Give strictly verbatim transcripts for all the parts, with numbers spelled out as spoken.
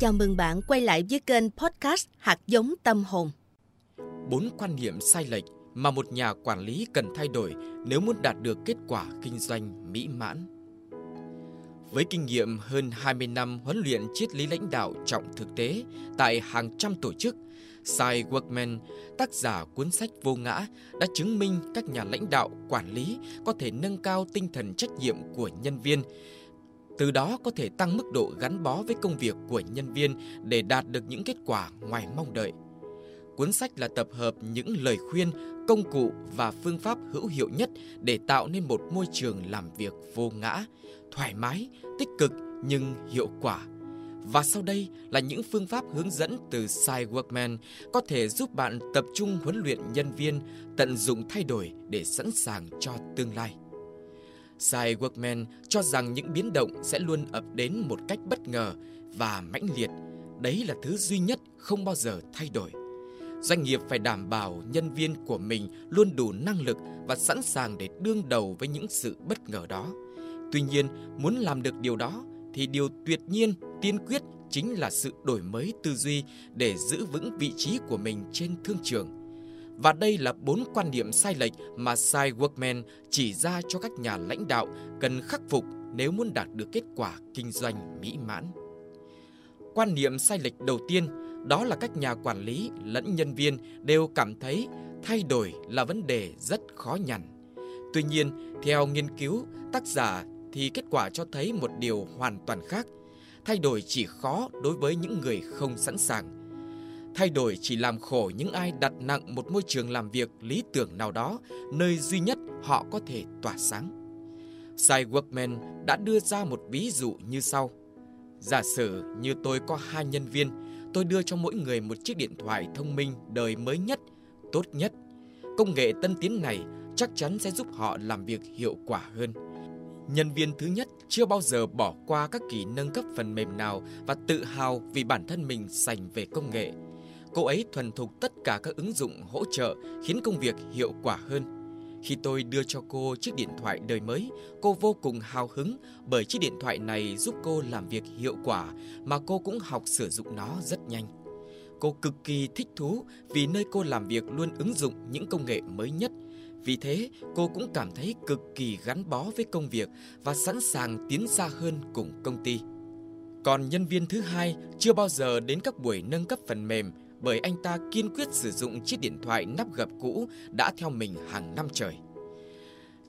Chào mừng bạn quay lại với kênh podcast Hạt giống tâm hồn. Bốn quan niệm sai lệch mà một nhà quản lý cần thay đổi nếu muốn đạt được kết quả kinh doanh mỹ mãn. Với kinh nghiệm hơn hai mươi năm huấn luyện triết lý lãnh đạo trọng thực tế tại hàng trăm tổ chức, Cy Wakeman, tác giả cuốn sách Vô ngã, đã chứng minh các nhà lãnh đạo quản lý có thể nâng cao tinh thần trách nhiệm của nhân viên. Từ đó có thể tăng mức độ gắn bó với công việc của nhân viên để đạt được những kết quả ngoài mong đợi. Cuốn sách là tập hợp những lời khuyên, công cụ và phương pháp hữu hiệu nhất để tạo nên một môi trường làm việc vô ngã, thoải mái, tích cực nhưng hiệu quả. Và sau đây là những phương pháp hướng dẫn từ Cy Wergman có thể giúp bạn tập trung huấn luyện nhân viên, tận dụng thay đổi để sẵn sàng cho tương lai. Cy Wergman cho rằng những biến động sẽ luôn ập đến một cách bất ngờ và mãnh liệt. Đấy là thứ duy nhất không bao giờ thay đổi. Doanh nghiệp phải đảm bảo nhân viên của mình luôn đủ năng lực và sẵn sàng để đương đầu với những sự bất ngờ đó. Tuy nhiên, muốn làm được điều đó thì điều tuyệt nhiên tiên quyết chính là sự đổi mới tư duy để giữ vững vị trí của mình trên thương trường. Và đây là bốn quan niệm sai lệch mà Cy Wergman chỉ ra cho các nhà lãnh đạo cần khắc phục nếu muốn đạt được kết quả kinh doanh mỹ mãn. Quan niệm sai lệch đầu tiên, đó là các nhà quản lý lẫn nhân viên đều cảm thấy thay đổi là vấn đề rất khó nhằn. Tuy nhiên, theo nghiên cứu tác giả thì kết quả cho thấy một điều hoàn toàn khác. Thay đổi chỉ khó đối với những người không sẵn sàng. Thay đổi chỉ làm khổ những ai đặt nặng một môi trường làm việc lý tưởng nào đó, nơi duy nhất họ có thể tỏa sáng. Cy Wergman đã đưa ra một ví dụ như sau. Giả sử như tôi có hai nhân viên, tôi đưa cho mỗi người một chiếc điện thoại thông minh đời mới nhất, tốt nhất. Công nghệ tân tiến này chắc chắn sẽ giúp họ làm việc hiệu quả hơn. Nhân viên thứ nhất chưa bao giờ bỏ qua các kỳ nâng cấp phần mềm nào và tự hào vì bản thân mình sành về công nghệ. Cô ấy thuần thục tất cả các ứng dụng hỗ trợ khiến công việc hiệu quả hơn. Khi tôi đưa cho cô chiếc điện thoại đời mới, cô vô cùng hào hứng bởi chiếc điện thoại này giúp cô làm việc hiệu quả mà cô cũng học sử dụng nó rất nhanh. Cô cực kỳ thích thú vì nơi cô làm việc luôn ứng dụng những công nghệ mới nhất. Vì thế, cô cũng cảm thấy cực kỳ gắn bó với công việc và sẵn sàng tiến xa hơn cùng công ty. Còn nhân viên thứ hai chưa bao giờ đến các buổi nâng cấp phần mềm bởi anh ta kiên quyết sử dụng chiếc điện thoại nắp gập cũ đã theo mình hàng năm trời.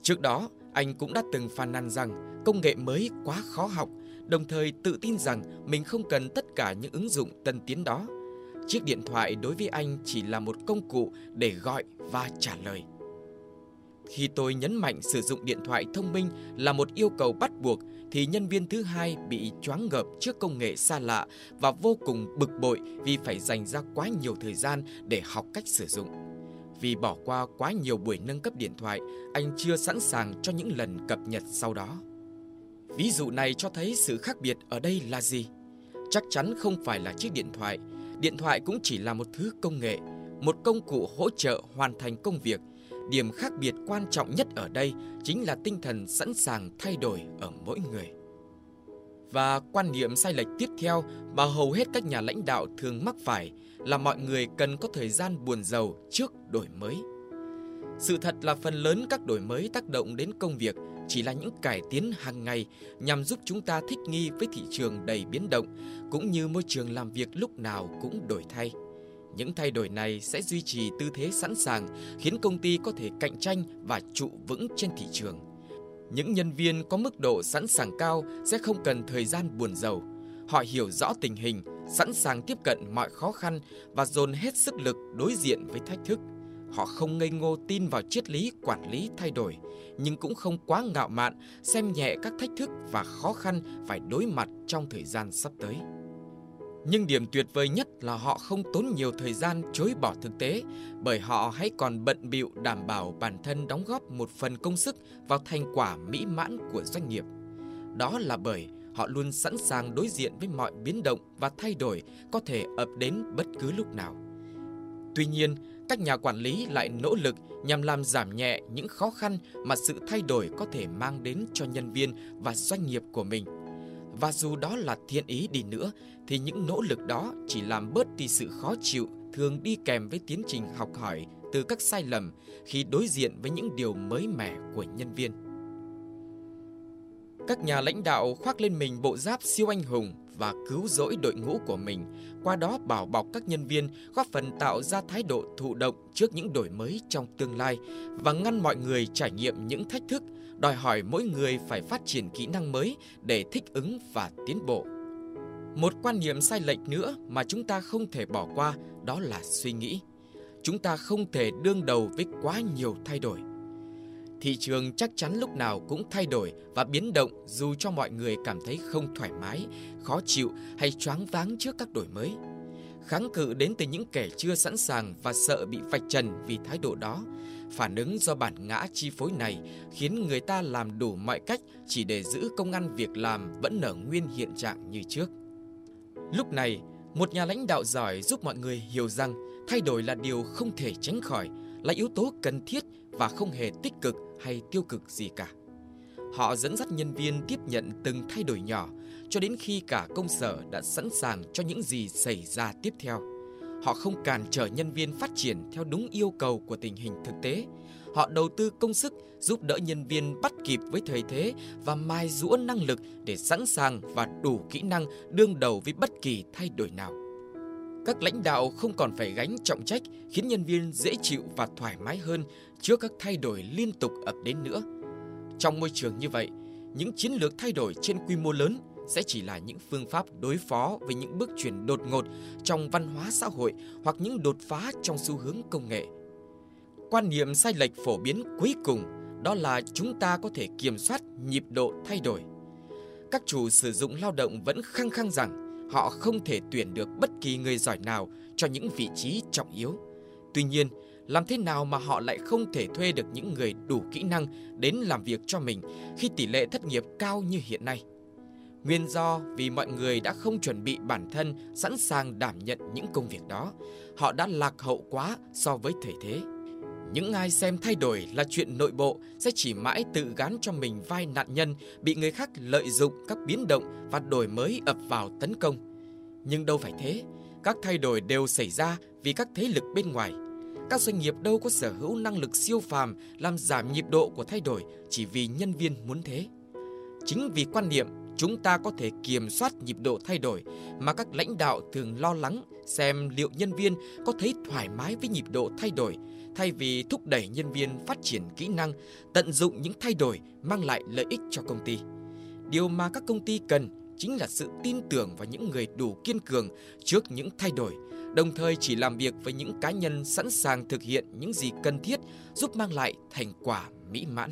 Trước đó, anh cũng đã từng phàn nàn rằng công nghệ mới quá khó học, đồng thời tự tin rằng mình không cần tất cả những ứng dụng tân tiến đó. Chiếc điện thoại đối với anh chỉ là một công cụ để gọi và trả lời. Khi tôi nhấn mạnh sử dụng điện thoại thông minh là một yêu cầu bắt buộc, thì nhân viên thứ hai bị choáng ngợp trước công nghệ xa lạ và vô cùng bực bội vì phải dành ra quá nhiều thời gian để học cách sử dụng. Vì bỏ qua quá nhiều buổi nâng cấp điện thoại, anh chưa sẵn sàng cho những lần cập nhật sau đó. Ví dụ này cho thấy sự khác biệt ở đây là gì? Chắc chắn không phải là chiếc điện thoại. Điện thoại cũng chỉ là một thứ công nghệ, một công cụ hỗ trợ hoàn thành công việc. Điểm khác biệt quan trọng nhất ở đây chính là tinh thần sẵn sàng thay đổi ở mỗi người. Và quan niệm sai lệch tiếp theo mà hầu hết các nhà lãnh đạo thường mắc phải là mọi người cần có thời gian buồn rầu trước đổi mới. Sự thật là phần lớn các đổi mới tác động đến công việc chỉ là những cải tiến hàng ngày nhằm giúp chúng ta thích nghi với thị trường đầy biến động, cũng như môi trường làm việc lúc nào cũng đổi thay. Những thay đổi này sẽ duy trì tư thế sẵn sàng, khiến công ty có thể cạnh tranh và trụ vững trên thị trường. Những nhân viên có mức độ sẵn sàng cao sẽ không cần thời gian buồn rầu. Họ hiểu rõ tình hình, sẵn sàng tiếp cận mọi khó khăn và dồn hết sức lực đối diện với thách thức. Họ không ngây ngô tin vào triết lý quản lý thay đổi, nhưng cũng không quá ngạo mạn xem nhẹ các thách thức và khó khăn phải đối mặt trong thời gian sắp tới. Nhưng điểm tuyệt vời nhất là họ không tốn nhiều thời gian chối bỏ thực tế, bởi họ hãy còn bận bịu đảm bảo bản thân đóng góp một phần công sức vào thành quả mỹ mãn của doanh nghiệp. Đó là bởi họ luôn sẵn sàng đối diện với mọi biến động và thay đổi có thể ập đến bất cứ lúc nào. Tuy nhiên, các nhà quản lý lại nỗ lực nhằm làm giảm nhẹ những khó khăn mà sự thay đổi có thể mang đến cho nhân viên và doanh nghiệp của mình. Và dù đó là thiên ý đi nữa thì những nỗ lực đó chỉ làm bớt đi sự khó chịu thường đi kèm với tiến trình học hỏi từ các sai lầm khi đối diện với những điều mới mẻ của nhân viên. Các nhà lãnh đạo khoác lên mình bộ giáp siêu anh hùng và cứu rỗi đội ngũ của mình, qua đó bảo bọc các nhân viên, góp phần tạo ra thái độ thụ động trước những đổi mới trong tương lai và ngăn mọi người trải nghiệm những thách thức, đòi hỏi mỗi người phải phát triển kỹ năng mới để thích ứng và tiến bộ. Một quan niệm sai lệch nữa mà chúng ta không thể bỏ qua đó là suy nghĩ. Chúng ta không thể đương đầu với quá nhiều thay đổi. Thị trường chắc chắn lúc nào cũng thay đổi và biến động dù cho mọi người cảm thấy không thoải mái, khó chịu hay choáng váng trước các đổi mới. Kháng cự đến từ những kẻ chưa sẵn sàng và sợ bị vạch trần vì thái độ đó. Phản ứng do bản ngã chi phối này khiến người ta làm đủ mọi cách chỉ để giữ công ăn việc làm vẫn ở nguyên hiện trạng như trước. Lúc này, một nhà lãnh đạo giỏi giúp mọi người hiểu rằng thay đổi là điều không thể tránh khỏi, là yếu tố cần thiết và không hề tích cực hay tiêu cực gì cả. Họ dẫn dắt nhân viên tiếp nhận từng thay đổi nhỏ cho đến khi cả công sở đã sẵn sàng cho những gì xảy ra tiếp theo. Họ không cản trở nhân viên phát triển theo đúng yêu cầu của tình hình thực tế. Họ đầu tư công sức giúp đỡ nhân viên bắt kịp với thời thế và mài giũa năng lực để sẵn sàng và đủ kỹ năng đương đầu với bất kỳ thay đổi nào. Các lãnh đạo không còn phải gánh trọng trách khiến nhân viên dễ chịu và thoải mái hơn trước các thay đổi liên tục ập đến nữa. Trong môi trường như vậy, những chiến lược thay đổi trên quy mô lớn sẽ chỉ là những phương pháp đối phó với những bước chuyển đột ngột trong văn hóa xã hội hoặc những đột phá trong xu hướng công nghệ. Quan niệm sai lệch phổ biến cuối cùng đó là chúng ta có thể kiểm soát nhịp độ thay đổi. Các chủ sử dụng lao động vẫn khăng khăng rằng họ không thể tuyển được bất kỳ người giỏi nào cho những vị trí trọng yếu. Tuy nhiên, làm thế nào mà họ lại không thể thuê được những người đủ kỹ năng đến làm việc cho mình khi tỷ lệ thất nghiệp cao như hiện nay? Nguyên do vì mọi người đã không chuẩn bị bản thân sẵn sàng đảm nhận những công việc đó. Họ đã lạc hậu quá so với thời thế. Những ai xem thay đổi là chuyện nội bộ sẽ chỉ mãi tự gán cho mình vai nạn nhân bị người khác lợi dụng các biến động và đổi mới ập vào tấn công. Nhưng đâu phải thế, các thay đổi đều xảy ra vì các thế lực bên ngoài. Các doanh nghiệp đâu có sở hữu năng lực siêu phàm làm giảm nhịp độ của thay đổi chỉ vì nhân viên muốn thế. Chính vì quan niệm chúng ta có thể kiểm soát nhịp độ thay đổi mà các lãnh đạo thường lo lắng xem liệu nhân viên có thấy thoải mái với nhịp độ thay đổi, thay vì thúc đẩy nhân viên phát triển kỹ năng, tận dụng những thay đổi mang lại lợi ích cho công ty. Điều mà các công ty cần chính là sự tin tưởng vào những người đủ kiên cường trước những thay đổi, đồng thời chỉ làm việc với những cá nhân sẵn sàng thực hiện những gì cần thiết giúp mang lại thành quả mỹ mãn.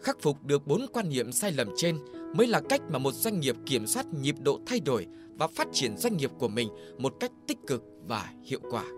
Khắc phục được bốn quan niệm sai lầm trên mới là cách mà một doanh nghiệp kiểm soát nhịp độ thay đổi và phát triển doanh nghiệp của mình một cách tích cực và hiệu quả.